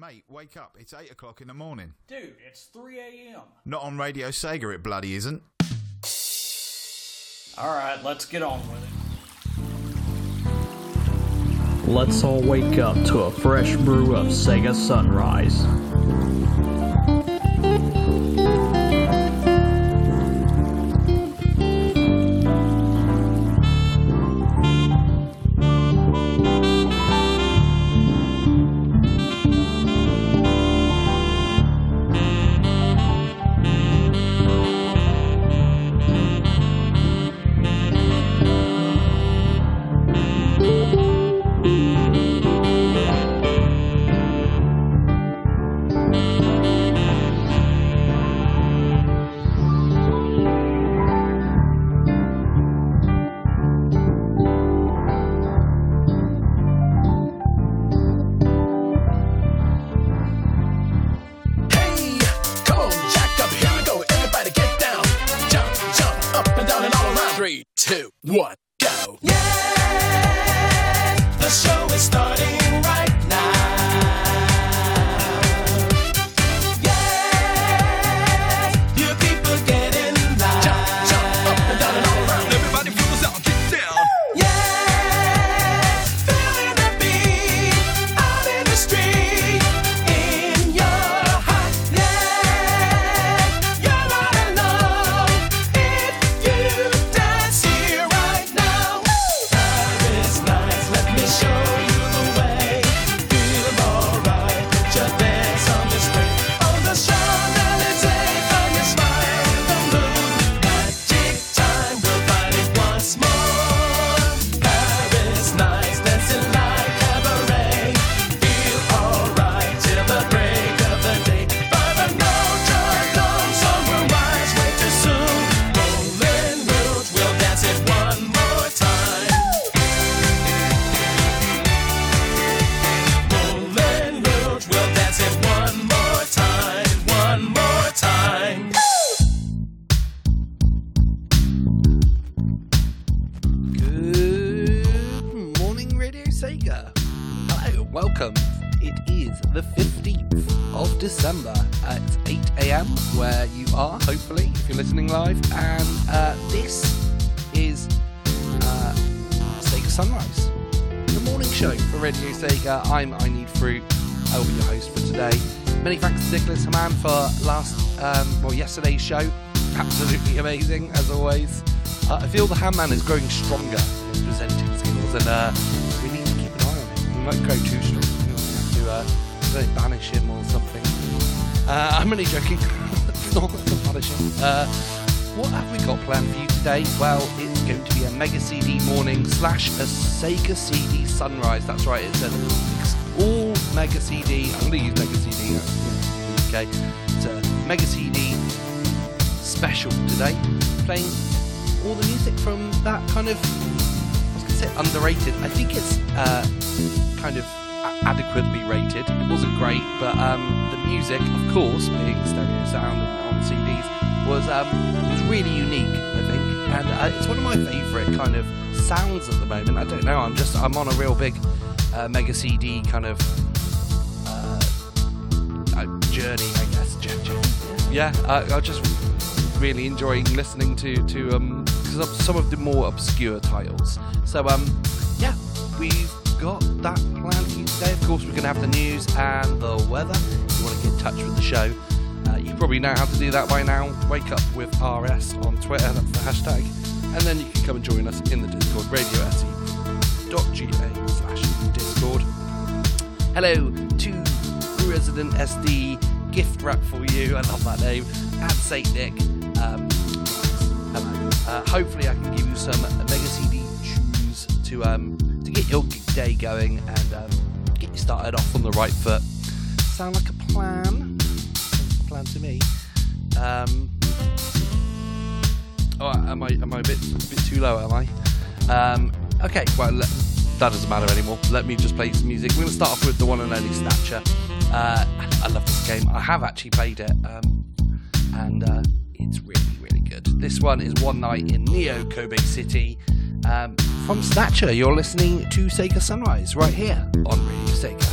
Mate, wake up. It's 8 o'clock in the morning. Dude, it's 3 a.m. Not on Radio Sega, it bloody isn't. All right, let's get on with it. Let's all wake up to a fresh brew of Sega Sunrise. Today's show, absolutely amazing as always. I feel the Handman is growing stronger in his presenting skills, and we need to keep an eye on him. He might grow too strong. We have to banish him or something. I'm only joking. It's not going to banish him. What have we got planned for you today? Well, it's going to be a Mega CD morning / a Sega CD sunrise. That's right. It's an all Mega CD. I'm going to use Mega CD. Okay, it's a Mega CD special today, playing all the music from that kind of, I was going to say underrated, I think it's kind of adequately rated. It wasn't great, but the music, of course, being stereo sound and on CDs, was really unique, I think, and it's one of my favourite kind of sounds at the moment. I don't know, I'm on a real big Mega CD kind of journey, I guess. Yeah, I just really enjoying listening to some of the more obscure titles. So yeah, we've got that planned for you today. Of course, we're going to have the news and the weather. If you want to get in touch with the show, you probably know how to do that by now. Wake up with RS on Twitter, that's the hashtag, and then you can come and join us in the Discord, radioSE.ga/Discord. Hello to Resident SD, gift wrap for you. I love that name. And Saint Nick. Hopefully I can give you some Mega CD tunes to get your gig day going and get you started off on the right foot. Sound like a plan? Sounds like a plan to me. Am I a bit too low, am I? Okay, well, that doesn't matter anymore. Let me just play some music. We're going to start off with the one and only Snatcher. I love this game. I have actually played it. And it's really, really good. This one is One Night in Neo-Kobe City. From Snatcher, you're listening to Sega Sunrise right here on Radio Sega.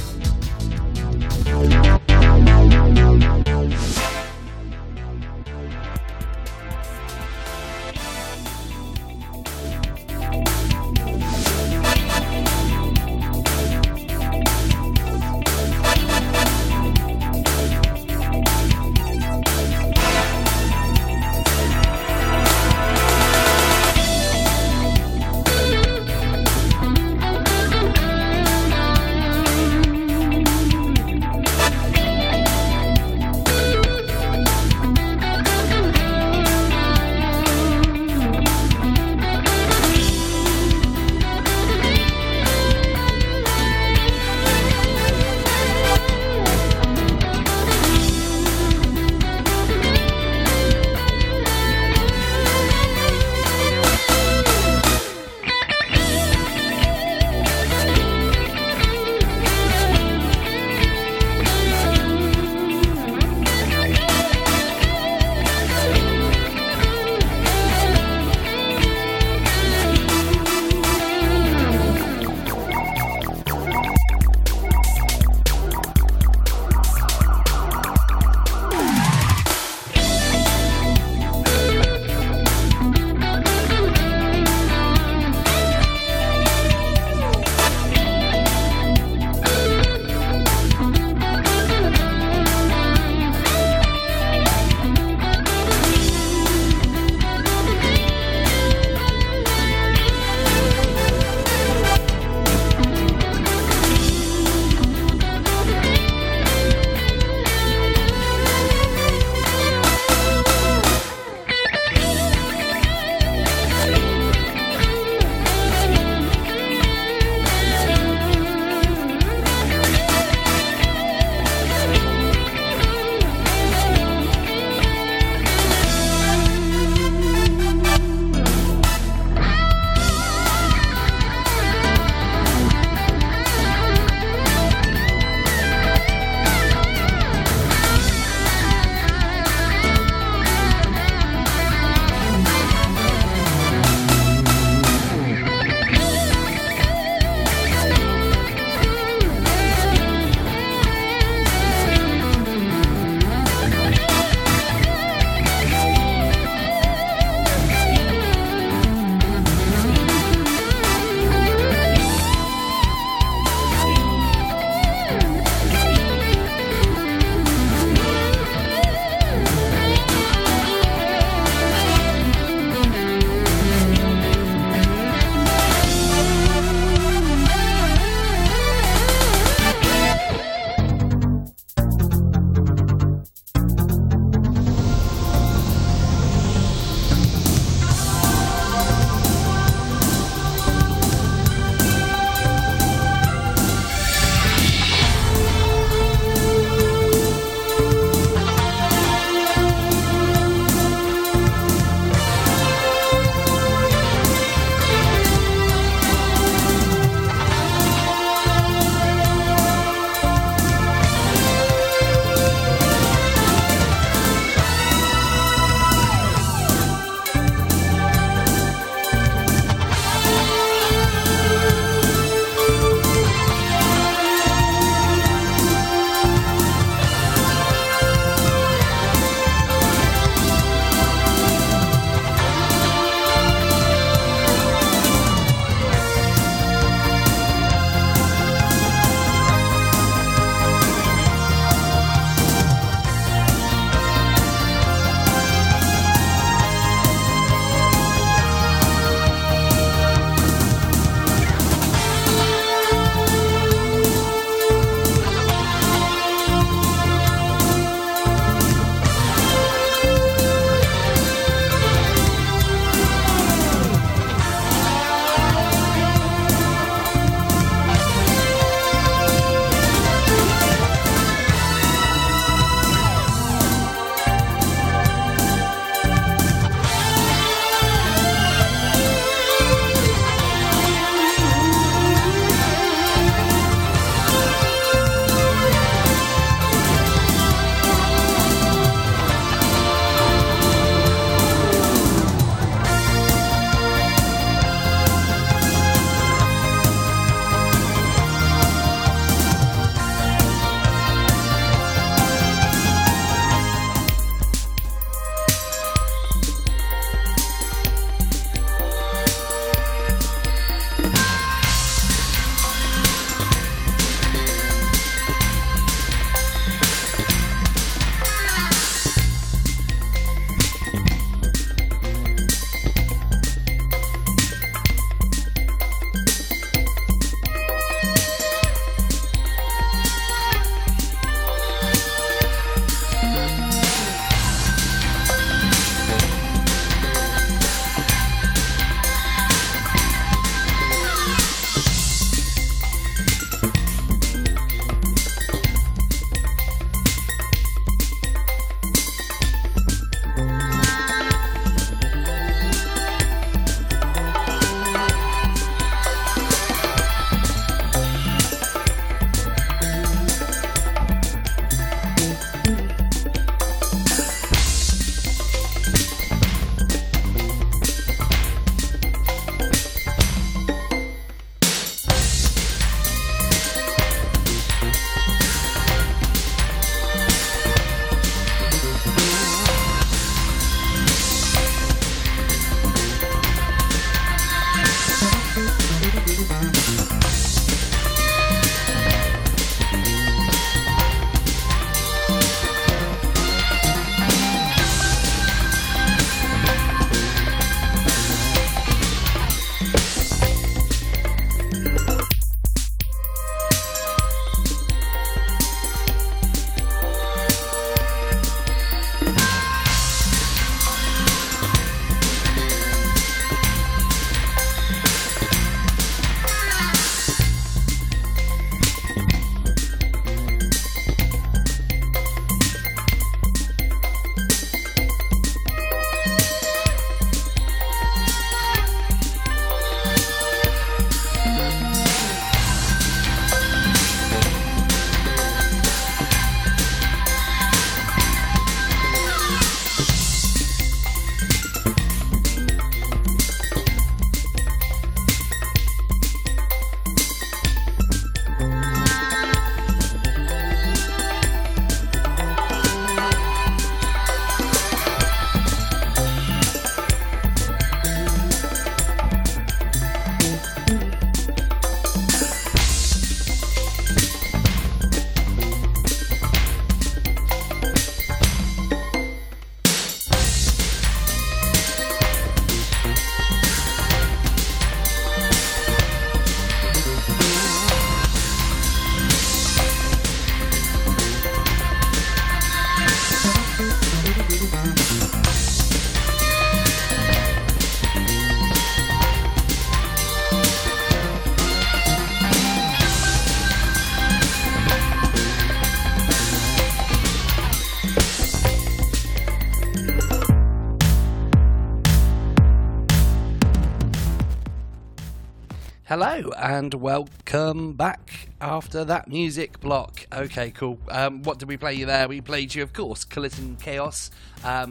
Hello and welcome back after that music block. Okay, cool. What did we play you there? We played you, of course, Collision Chaos,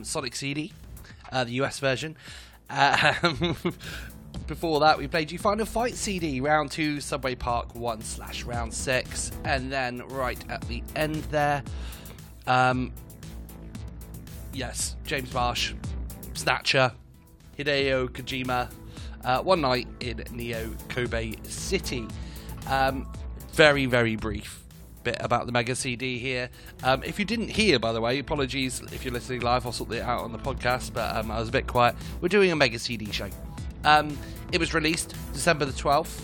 Sonic CD, the US version. Before that, we played you Final Fight CD, Round 2, Subway Park 1/Round 6. And then right at the end there, yes, James Marsh, Snatcher, Hideo Kojima, One Night in Neo-Kobe City. Very, very brief bit about the Mega CD here. If you didn't hear, by the way, apologies if you're listening live. I'll sort it out on the podcast, but I was a bit quiet. We're doing a Mega CD show. It was released December the 12th,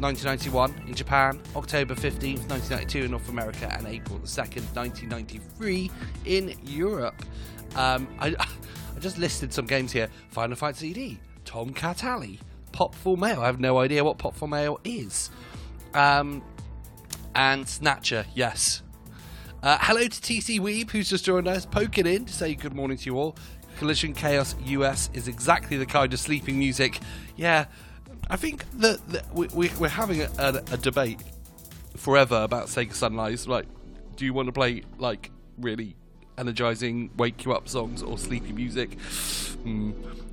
1991 in Japan, October 15th, 1992 in North America, and April the 2nd, 1993 in Europe. I just listed some games here. Final Fight CD, Tomcat Alley, Popful Mail. I have no idea what Popful Mail is. And Snatcher, yes. Hello to TC Weeb, who's just joined us, poking in to say good morning to you all. Collision Chaos US is exactly the kind of sleeping music. Yeah, I think that we're having a debate forever about Sega Sunrise. Like, do you want to play, like, really energising wake-you-up songs or sleepy music?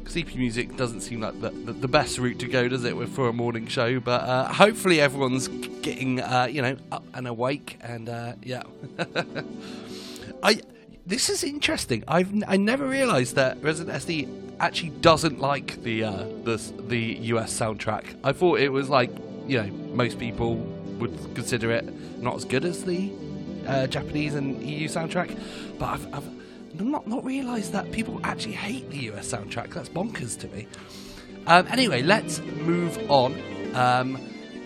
Sleepy music doesn't seem like the best route to go, does it, for a morning show? But hopefully everyone's getting, up and awake. And, yeah. This is interesting. I never realised that Resident SD actually doesn't like the US soundtrack. I thought it was like, most people would consider it not as good as the Japanese and EU soundtrack. But I've not realised that people actually hate the US soundtrack. That's bonkers to me. Anyway, let's move on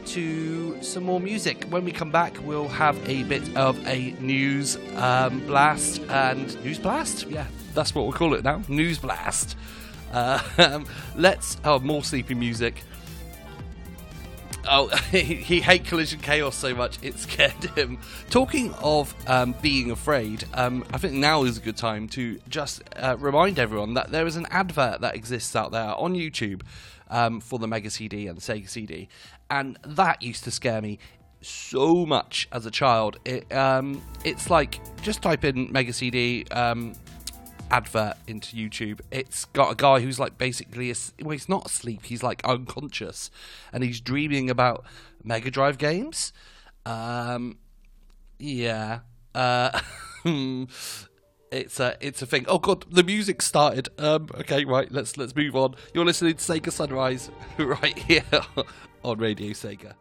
to some more music. When we come back, we'll have a bit of a news blast and... News blast? Yeah, that's what we'll call it now. News blast. Let's... Oh, more sleepy music. Oh, he hates Collision Chaos so much, it scared him. Talking of being afraid, I think now is a good time to just remind everyone that there is an advert that exists out there on YouTube for the Mega CD and the Sega CD. And that used to scare me so much as a child. It's like, just type in Mega CD advert into YouTube. It's got a guy who's like basically he's not asleep, he's like unconscious, and he's dreaming about Mega Drive games. It's a thing. Oh god, the music started. Okay, right, let's move on. You're listening to Sega Sunrise right here on Radio Sega.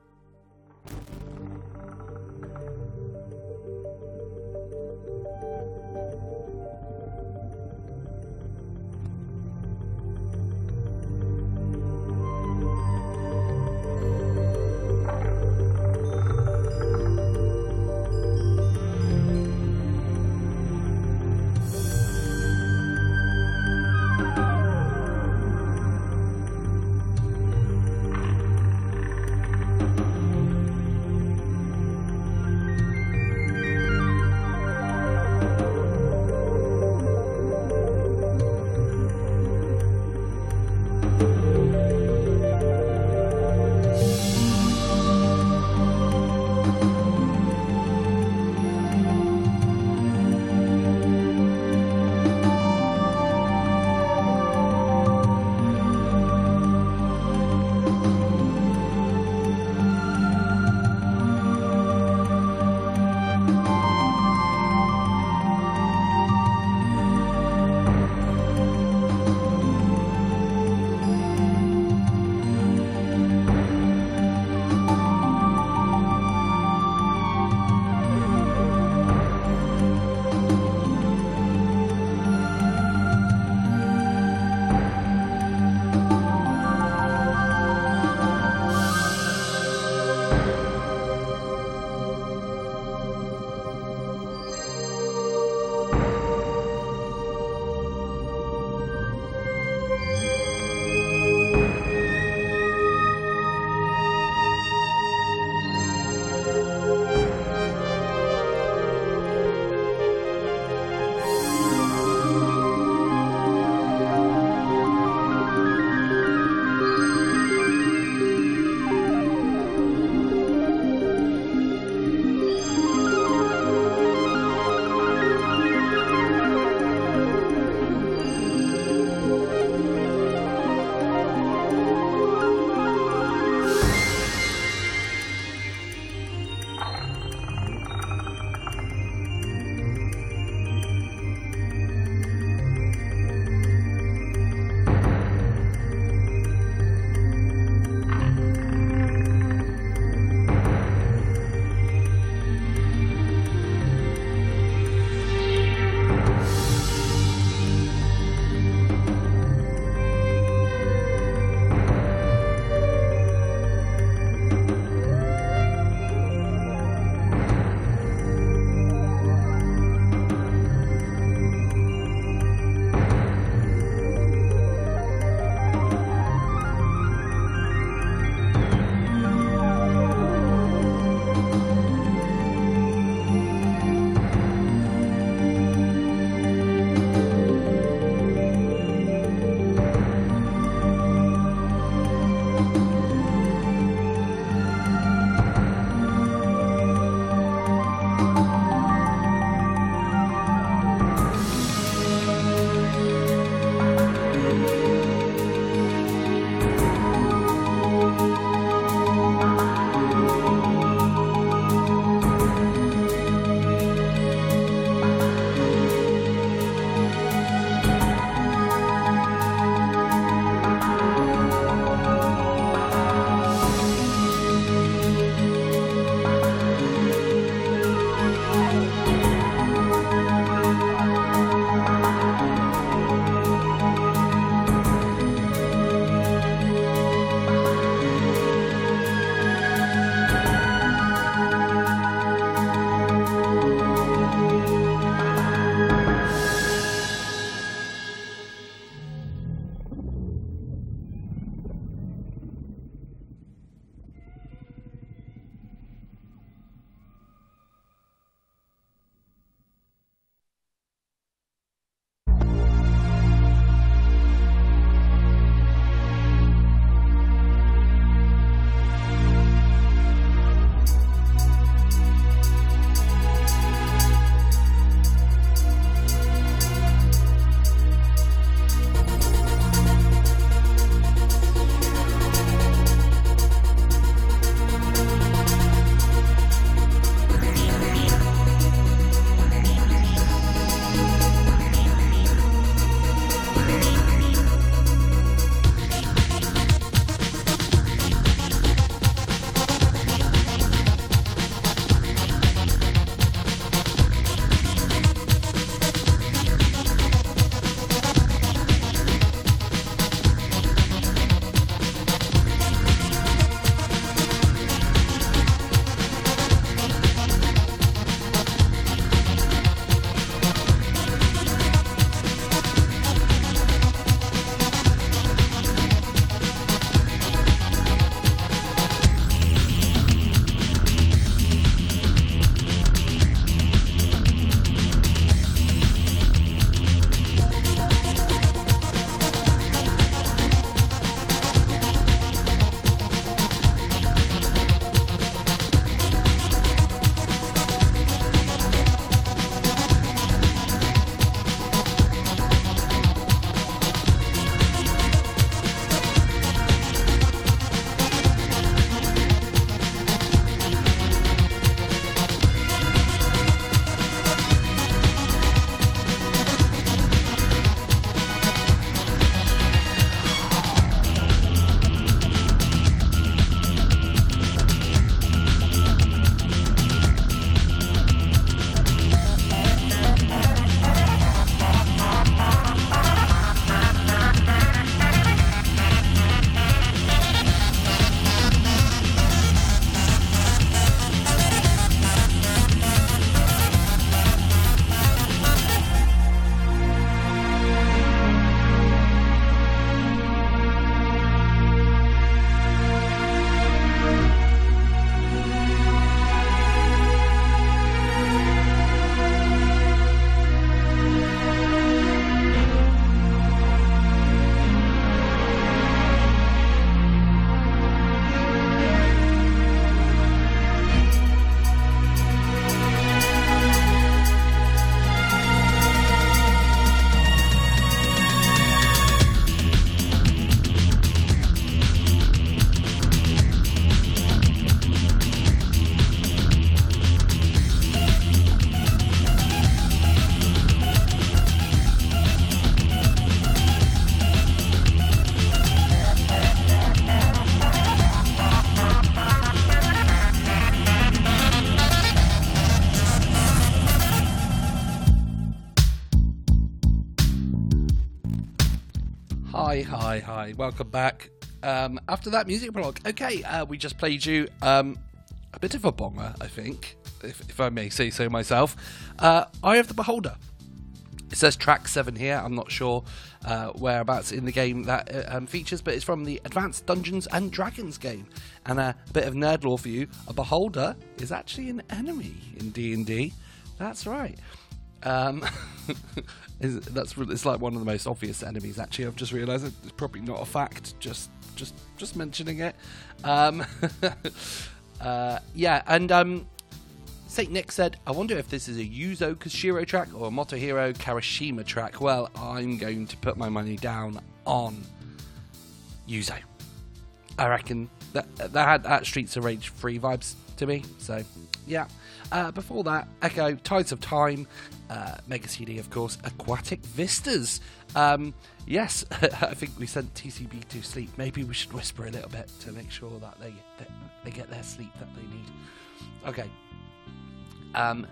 Hi, welcome back. After that music blog, okay, we just played you a bit of a bonger, I think, if I may say so myself. Eye of the Beholder. It says track 7 here. I'm not sure whereabouts in the game that features, but it's from the Advanced Dungeons and Dragons game. And a bit of nerd lore for you, a beholder is actually an enemy in D&D. That's right. It's like one of the most obvious enemies, actually. I've just realised it's probably not a fact, just mentioning it. St. Nick said, I wonder if this is a Yuzo Koshiro track or a Motohiro Karashima track. Well, I'm going to put my money down on Yuzo. I reckon that had that Streets of Rage 3 vibes to me, so yeah. Before that, Echo, Tides of Time, Mega CD, of course, Aquatic Vistas. Yes, I think we sent TCB to sleep. Maybe we should whisper a little bit to make sure that they get their sleep that they need. Okay. I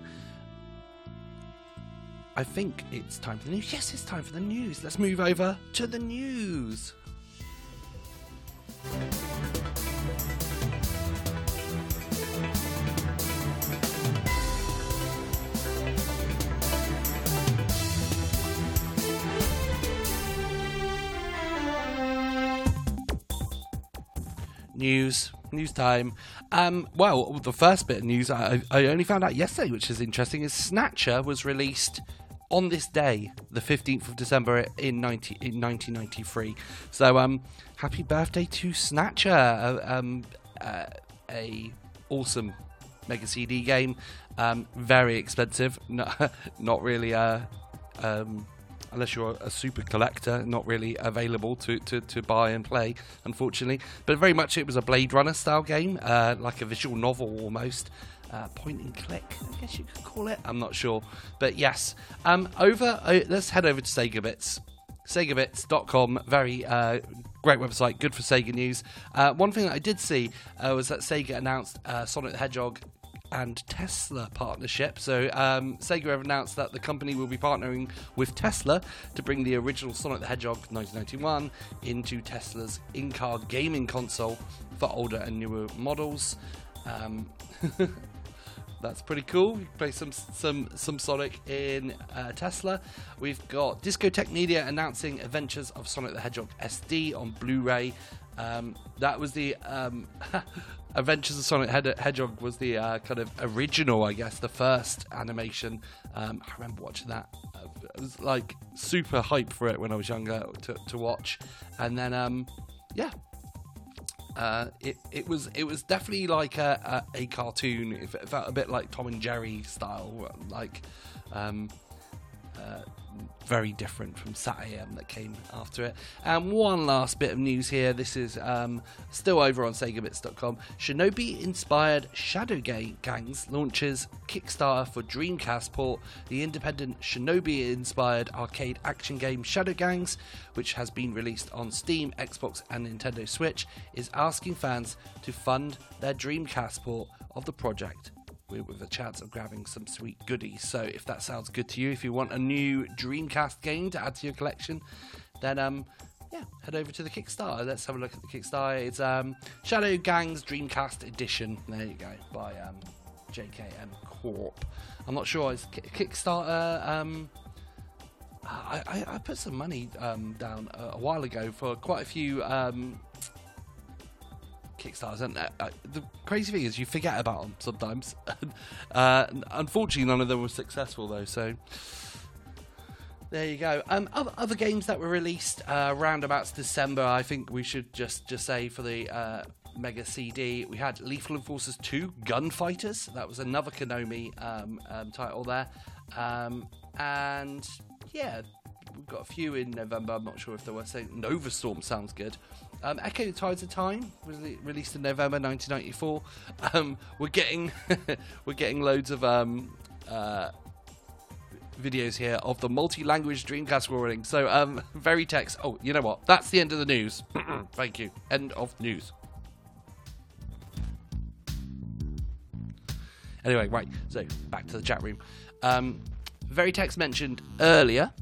think it's time for the news. Yes, it's time for the news. Let's move over to the news. News time. Well, the first bit of news I only found out yesterday, which is interesting, is Snatcher was released on this day, the 15th of December in 1993. So, happy birthday to Snatcher, a awesome Mega CD game. Very expensive, not really. Unless you're a super collector, not really available to buy and play, unfortunately. But very much it was a Blade Runner style game, like a visual novel almost. Point and click, I guess you could call it. I'm not sure. But yes, let's head over to SegaBits. SegaBits.com, very great website, good for Sega news. One thing that I did see was that Sega announced Sonic the Hedgehog and Tesla partnership. So Sega have announced that the company will be partnering with Tesla to bring the original Sonic the Hedgehog 1991 into Tesla's in-car gaming console for older and newer models. That's pretty cool. You can play some Sonic in Tesla. We've got Discotech Media announcing Adventures of Sonic the Hedgehog SD on Blu-ray. That was the Adventures of Sonic Hedgehog was the kind of original, I guess, the first animation. I remember watching that. I was like super hype for it when I was younger to watch, and then it was definitely like a cartoon. It felt a bit like Tom and Jerry style, like. Very different from Sat AM that came after it. And one last bit of news here. This is still over on SegaBits.com. Shinobi-inspired Shadow Gangs launches Kickstarter for Dreamcast port. The independent Shinobi-inspired arcade action game Shadow Gangs, which has been released on Steam, Xbox and Nintendo Switch, is asking fans to fund their Dreamcast port of the project, with a chance of grabbing some sweet goodies. So if that sounds good to you, if you want a new Dreamcast game to add to your collection, then head over to the Kickstarter. Let's have a look at the Kickstarter. It's Shadow Gangs Dreamcast Edition. There you go, by JKM Corp. I'm not sure. It's Kickstarter. I put some money down a while ago for quite a few Kickstarters, isn't it? The crazy thing is you forget about them sometimes. Unfortunately, none of them were successful, though, so... There you go. Other games that were released round about December, I think we should just say for the Mega CD, we had Lethal Enforcers 2: Gunfighters. That was another Konami title there. And, yeah, we've got a few in November. I'm not sure if there were. So Nova Storm sounds good. Echo, Tides of Time was released in November 1994. We're getting loads of... videos here of the multi-language Dreamcast warning, so very text. Oh, you know what, that's the end of the news. Thank you, end of news. Anyway, right, so back to the chat room. Very text mentioned earlier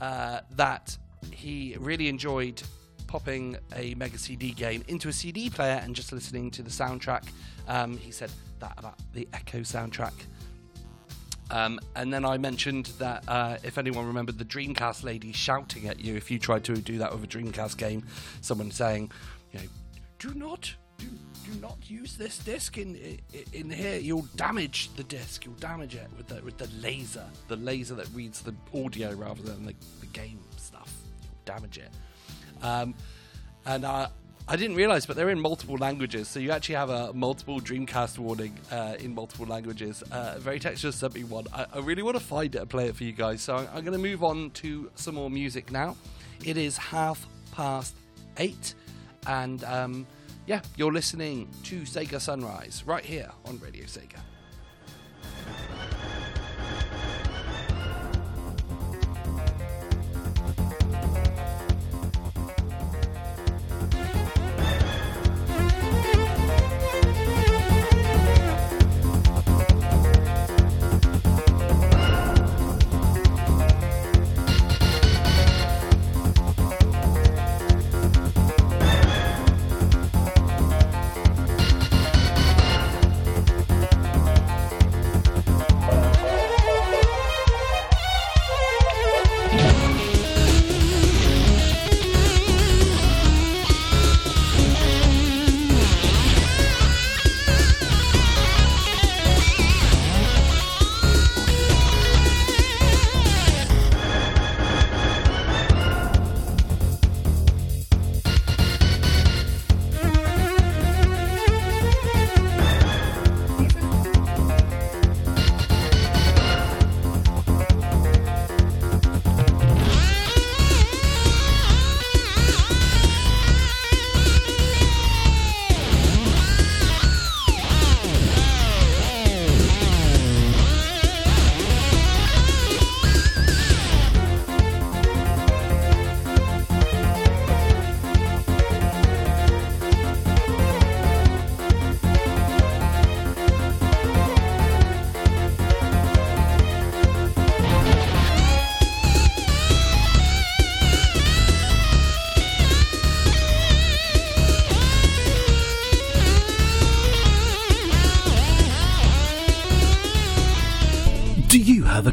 that he really enjoyed popping a Mega CD game into a CD player and just listening to the soundtrack. He said that about the Echo soundtrack. And then I mentioned that if anyone remembered the Dreamcast lady shouting at you if you tried to do that with a Dreamcast game, someone saying, you know, do not use this disc in here. You'll damage the disc. You'll damage it with the laser. The laser that reads the audio rather than the game stuff. You'll damage it. I didn't realise, but they're in multiple languages, so you actually have a multiple Dreamcast warning in multiple languages. Very Texture sent me one. I really want to find it and play it for you guys, so I'm going to move on to some more music now. It is 8:30, and yeah, you're listening to Sega Sunrise right here on Radio Sega.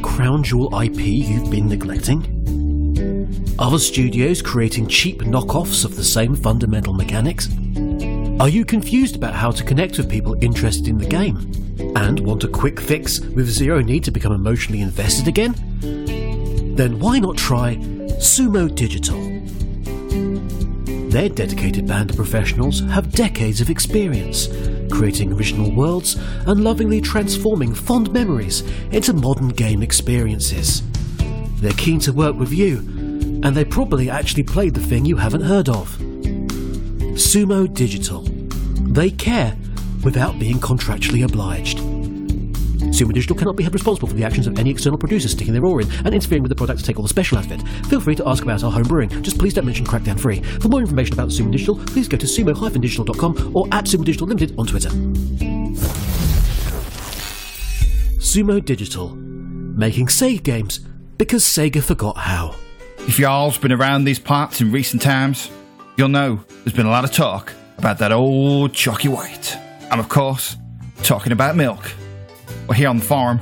Crown jewel IP you've been neglecting? Other studios creating cheap knockoffs of the same fundamental mechanics? Are you confused about how to connect with people interested in the game and want a quick fix with zero need to become emotionally invested again? Then why not try Sumo Digital? Their dedicated band of professionals have decades of experience creating original worlds and lovingly transforming fond memories into modern game experiences. They're keen to work with you, and they probably actually played the thing you haven't heard of. Sumo Digital. They care without being contractually obliged. Sumo Digital cannot be held responsible for the actions of any external producers sticking their oar in and interfering with the product to take all the special out of it. Feel free to ask about our home brewing, just please don't mention Crackdown Free. For more information about Sumo Digital, please go to sumo-digital.com or at Sumo Digital Limited on Twitter. Sumo Digital. Making Sega games because Sega forgot how. If y'all's been around these parts in recent times, you'll know there's been a lot of talk about that old chalky white. I'm, of course, talking about milk. Well, here on the farm,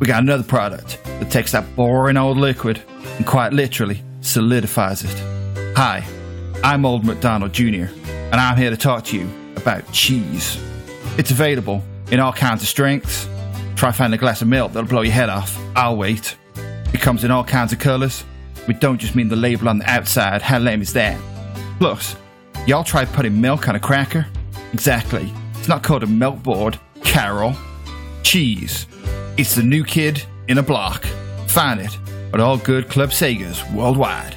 we got another product that takes that boring old liquid and quite literally solidifies it. Hi, I'm Old MacDonald Jr., and I'm here to talk to you about cheese. It's available in all kinds of strengths. Try finding a glass of milk that'll blow your head off. I'll wait. It comes in all kinds of colours. We don't just mean the label on the outside. How lame is that? Plus, y'all tried putting milk on a cracker? Exactly. It's not called a milk board, Carol. Cheese. It's the new kid in a block. Find it at all good Club Segas worldwide.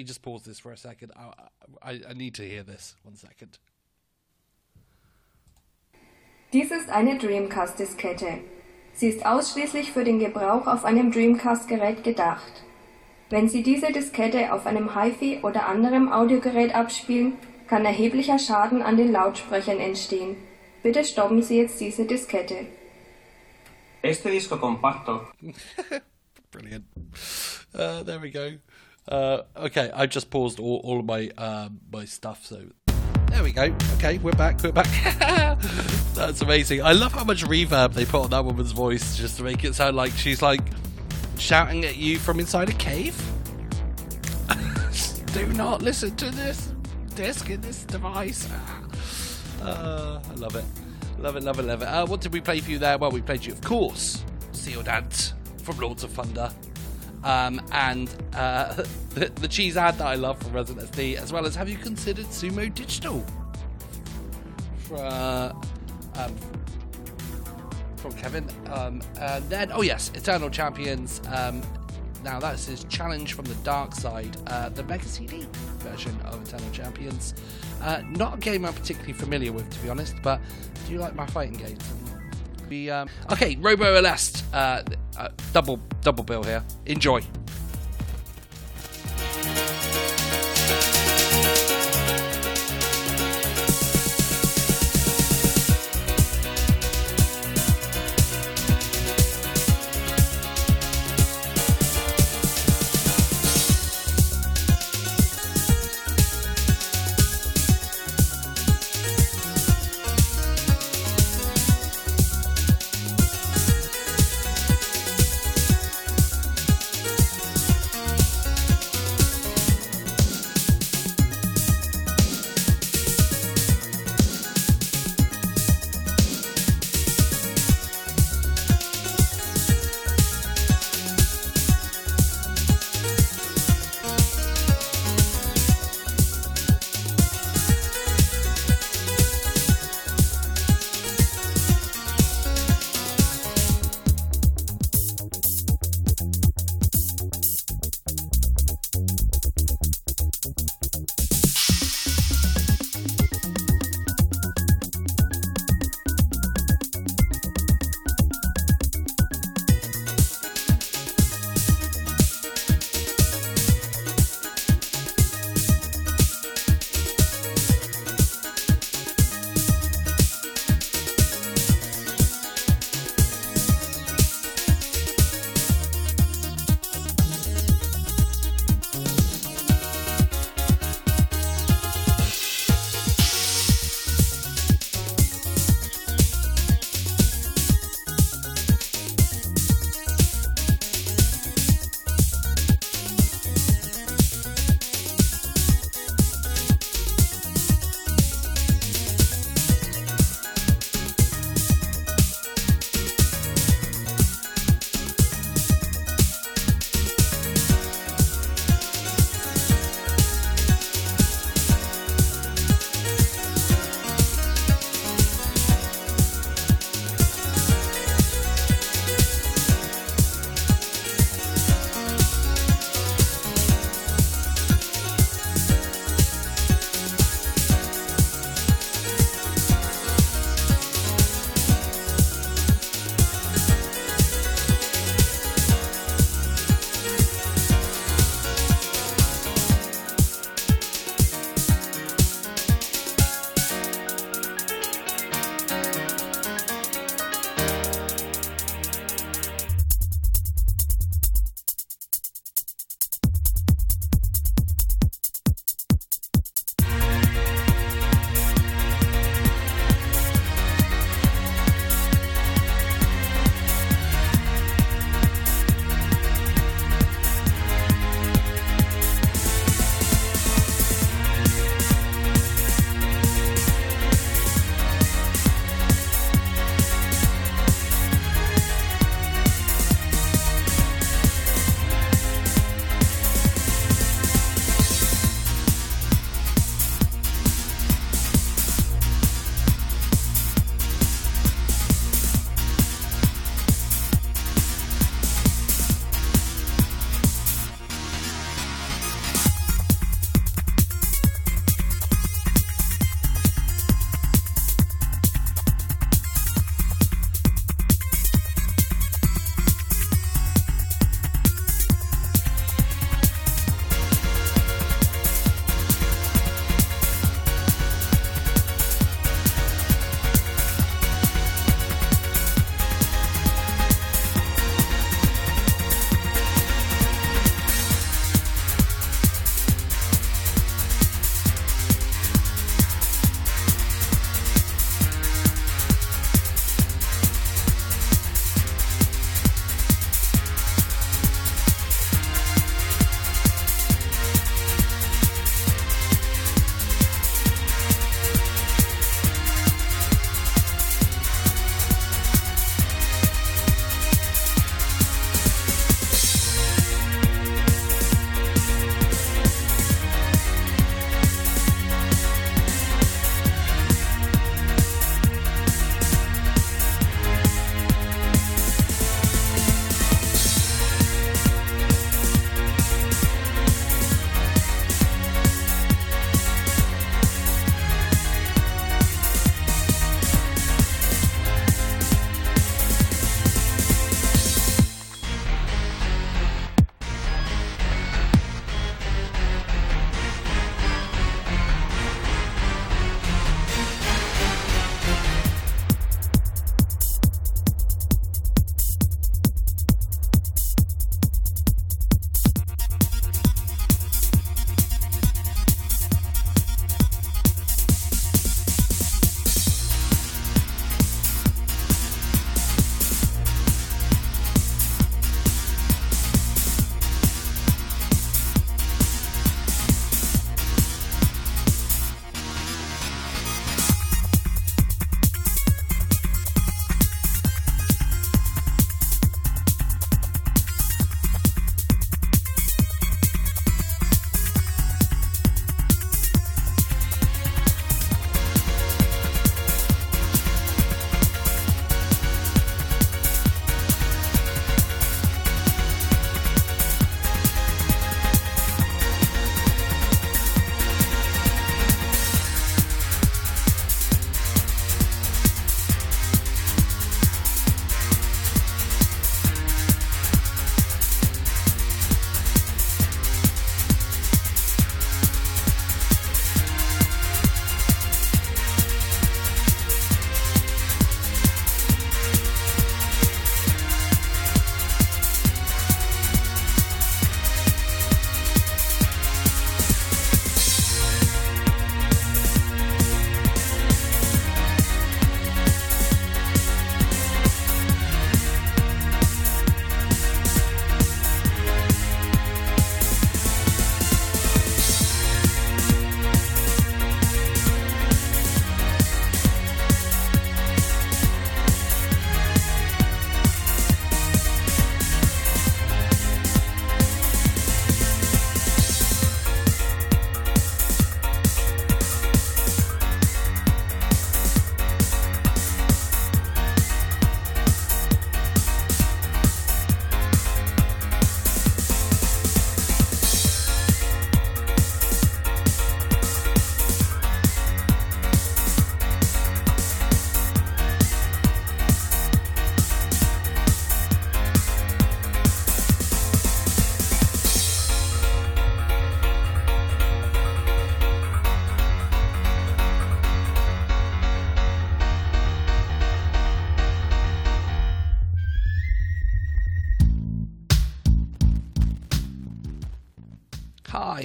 me just pause this for a second. I need to hear this. 1 second. Dies ist eine Dreamcast-Diskette. Sie ist ausschließlich für den Gebrauch auf einem Dreamcast-Gerät gedacht. Wenn Sie diese Diskette auf einem HiFi oder anderem Audiogerät abspielen, kann erheblicher Schaden an den Lautsprechern entstehen. Bitte stoppen Sie jetzt diese Diskette. Este disco compacto. Brilliant. There we go. Okay, I just paused all of my my stuff, so... There we go. Okay, we're back. That's amazing. I love how much reverb they put on that woman's voice just to make it sound like she's like shouting at you from inside a cave. Do not listen to this disc in this device. I love it. Love it. What did we play for you there? Well, we played you, of course, Sealed Ant from Lords of Thunder. And the cheese ad that I love from Resident SD, as well as Have You Considered Sumo Digital from Kevin, and then Eternal Champions. Now that's his Challenge from the Dark Side, the Mega CD version of Eternal Champions. Not a game I'm particularly familiar with, to be honest, but do you like my fighting games? Okay, Robo Aleste, double bill here. Enjoy.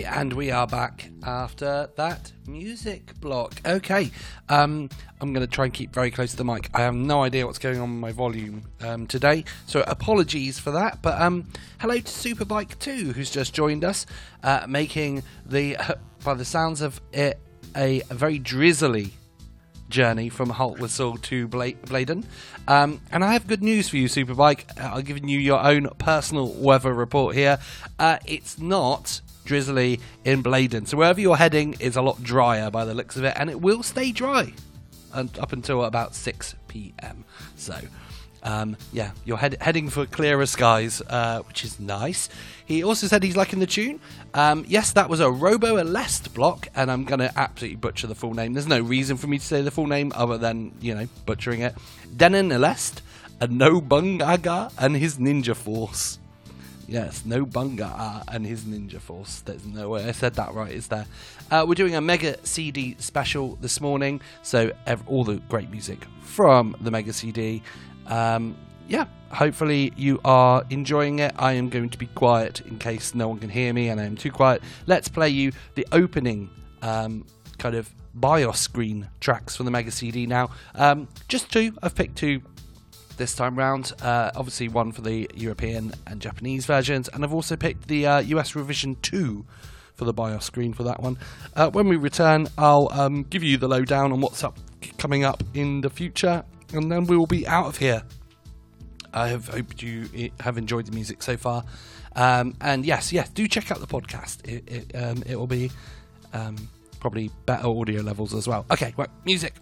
Hi, and we are back after that music block. Okay, I'm going to try and keep very close to the mic. I have no idea what's going on with my volume today, so apologies for that. But hello to Superbike2, who's just joined us, making the, by the sounds of it, a very drizzly journey from Haltwhistle to Bladen. And I have good news for you, Superbike. I'll give you your own personal weather report here. It's not drizzly in Bladen, so wherever you're heading is a lot drier by the looks of it, and it will stay dry and up until about 6 p.m. so yeah, you're heading for clearer skies, which is nice. He also said he's liking the tune. Yes, that was a Robo Aleste block, and I'm going to absolutely butcher the full name. There's no reason for me to say the full name other than, you know, butchering it. Dennin Aleste, Nobunaga and His Ninja Force. Yes, Nobunaga and His Ninja Force. There's no way I said that right, is there? We're doing a Mega CD special this morning, so all the great music from the Mega CD. Yeah, hopefully you are enjoying it. I am going to be quiet in case no one can hear me and I'm too quiet. Let's play you the opening kind of BIOS screen tracks from the Mega CD now. Just two. I've picked two this time round. Obviously one for the European and Japanese versions, and I've also picked the US Revision 2 for the BIOS screen for that one. When we return, I'll give you the lowdown on what's up coming up in the future, and then we will be out of here. I have hoped you have enjoyed the music so far. And yes, do check out the podcast. It will be probably better audio levels as well. Okay, right, music.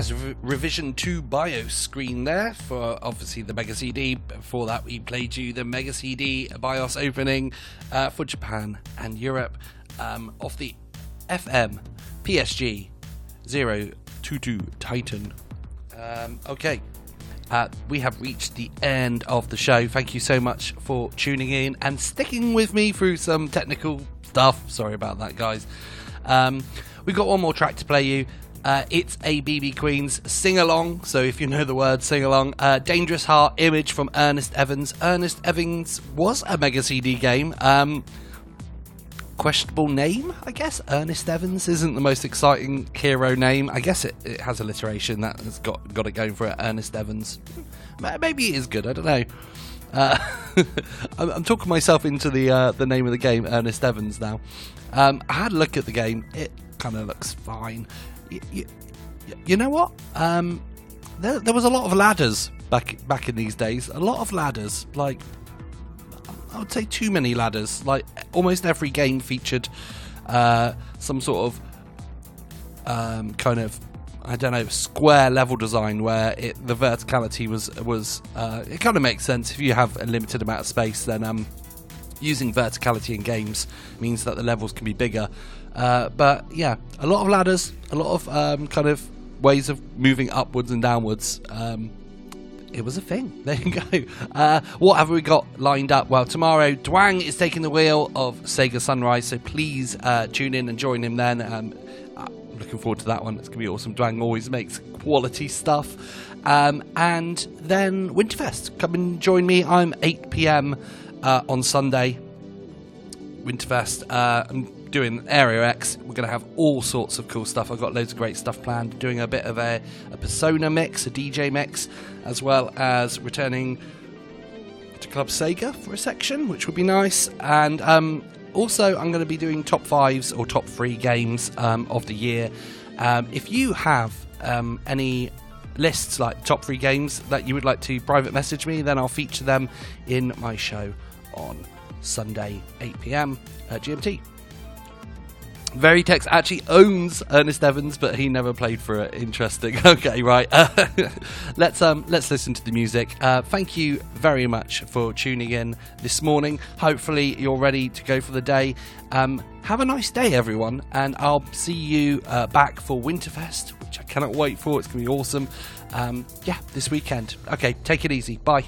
There's Revision 2 BIOS screen there for obviously the Mega CD. Before that, we played you the Mega CD BIOS opening for Japan and Europe off the FM PSG 022 Titan. Okay. We have reached the end of the show. Thank you so much for tuning in and sticking with me through some technical stuff. Sorry about that, guys. We've got one more track to play you. It's ABB Queen's Sing Along. So if you know the word, sing along. Dangerous Heart Image from Ernest Evans. Ernest Evans was a Mega CD game. Questionable name, I guess. Ernest Evans isn't the most exciting hero name. I guess it has alliteration that has got it going for it. Ernest Evans, maybe it is good. I don't know. I'm talking myself into the name of the game, Ernest Evans. Now, I had a look at the game. It kind of looks fine. You know what? There was a lot of ladders back in these days. A lot of ladders, like. I would say too many ladders. Like almost every game featured some sort of kind of, I don't know, square level design where the verticality was it kind of makes sense. If you have a limited amount of space, then using verticality in games means that the levels can be bigger. But yeah, a lot of ladders, a lot of kind of ways of moving upwards and downwards. It was a thing. There you go. What have we got lined up? Well, tomorrow, Dwang is taking the wheel of Sega Sunrise, so please tune in and join him then. I'm looking forward to that one. It's going to be awesome. Dwang always makes quality stuff. And then Winterfest. Come and join me. I'm 8 p.m. On Sunday. Winterfest. I'm doing Area X. We're going to have all sorts of cool stuff. I've got loads of great stuff planned, doing a bit of a Persona mix, a DJ mix, as well as returning to Club Sega for a section, which would be nice. And also I'm going to be doing top 5s or top 3 games of the year. If you have any lists like top 3 games that you would like to private message me, then I'll feature them in my show on Sunday 8 p.m. at GMT. Veritex actually owns Ernest Evans, but he never played for it. Interesting. Okay, right. Let's listen to the music. Thank you very much for tuning in this morning. Hopefully you're ready to go for the day. Have a nice day, everyone, and I'll see you back for Winterfest, which I cannot wait for. It's going to be awesome. Yeah, this weekend. Okay, take it easy. Bye.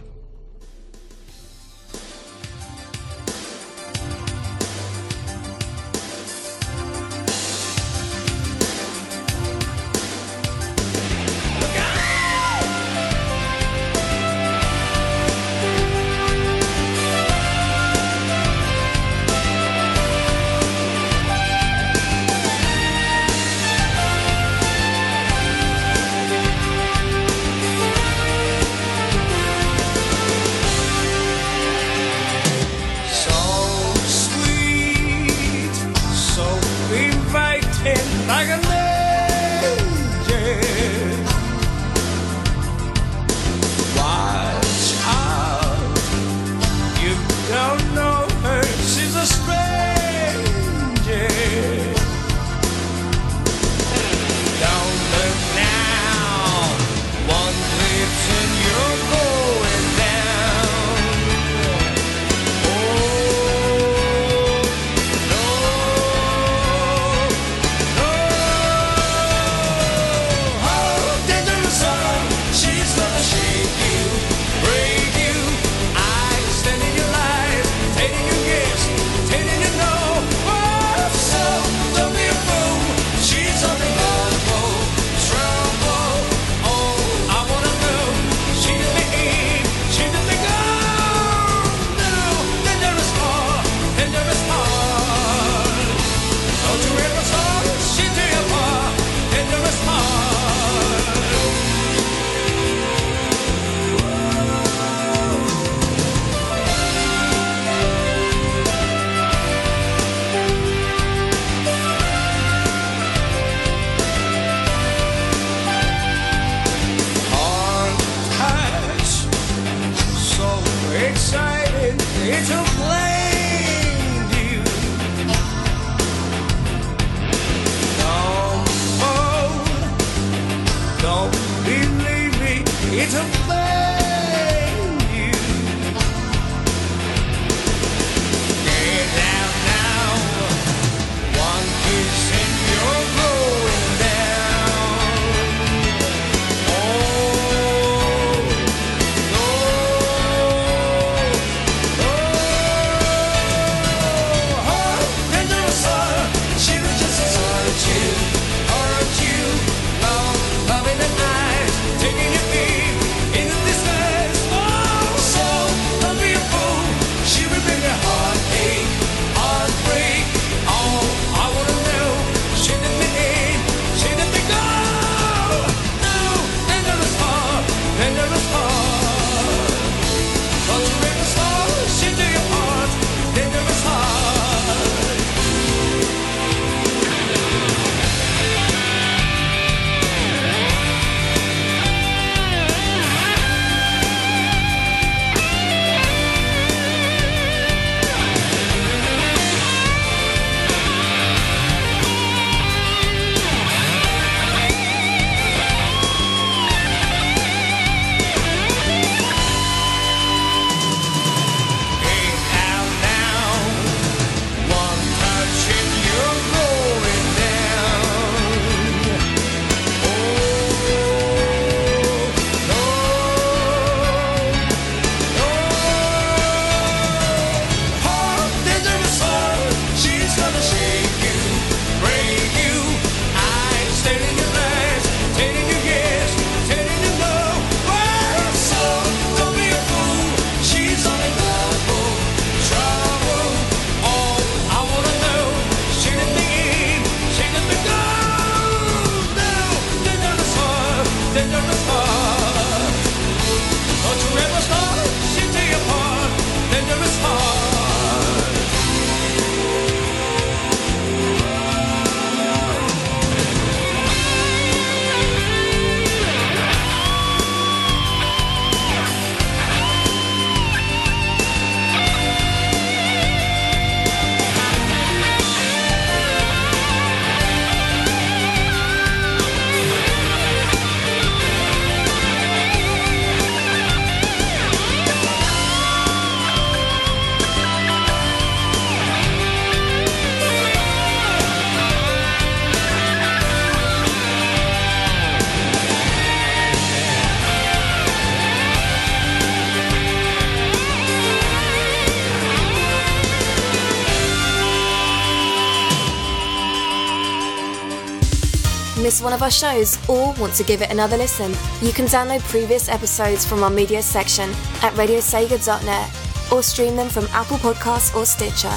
One of our shows or want to give it another listen, you can download previous episodes from our media section at radiosega.net or stream them from Apple Podcasts or Stitcher.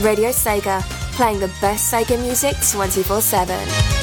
Radio Sega, playing the best Sega music 24/7.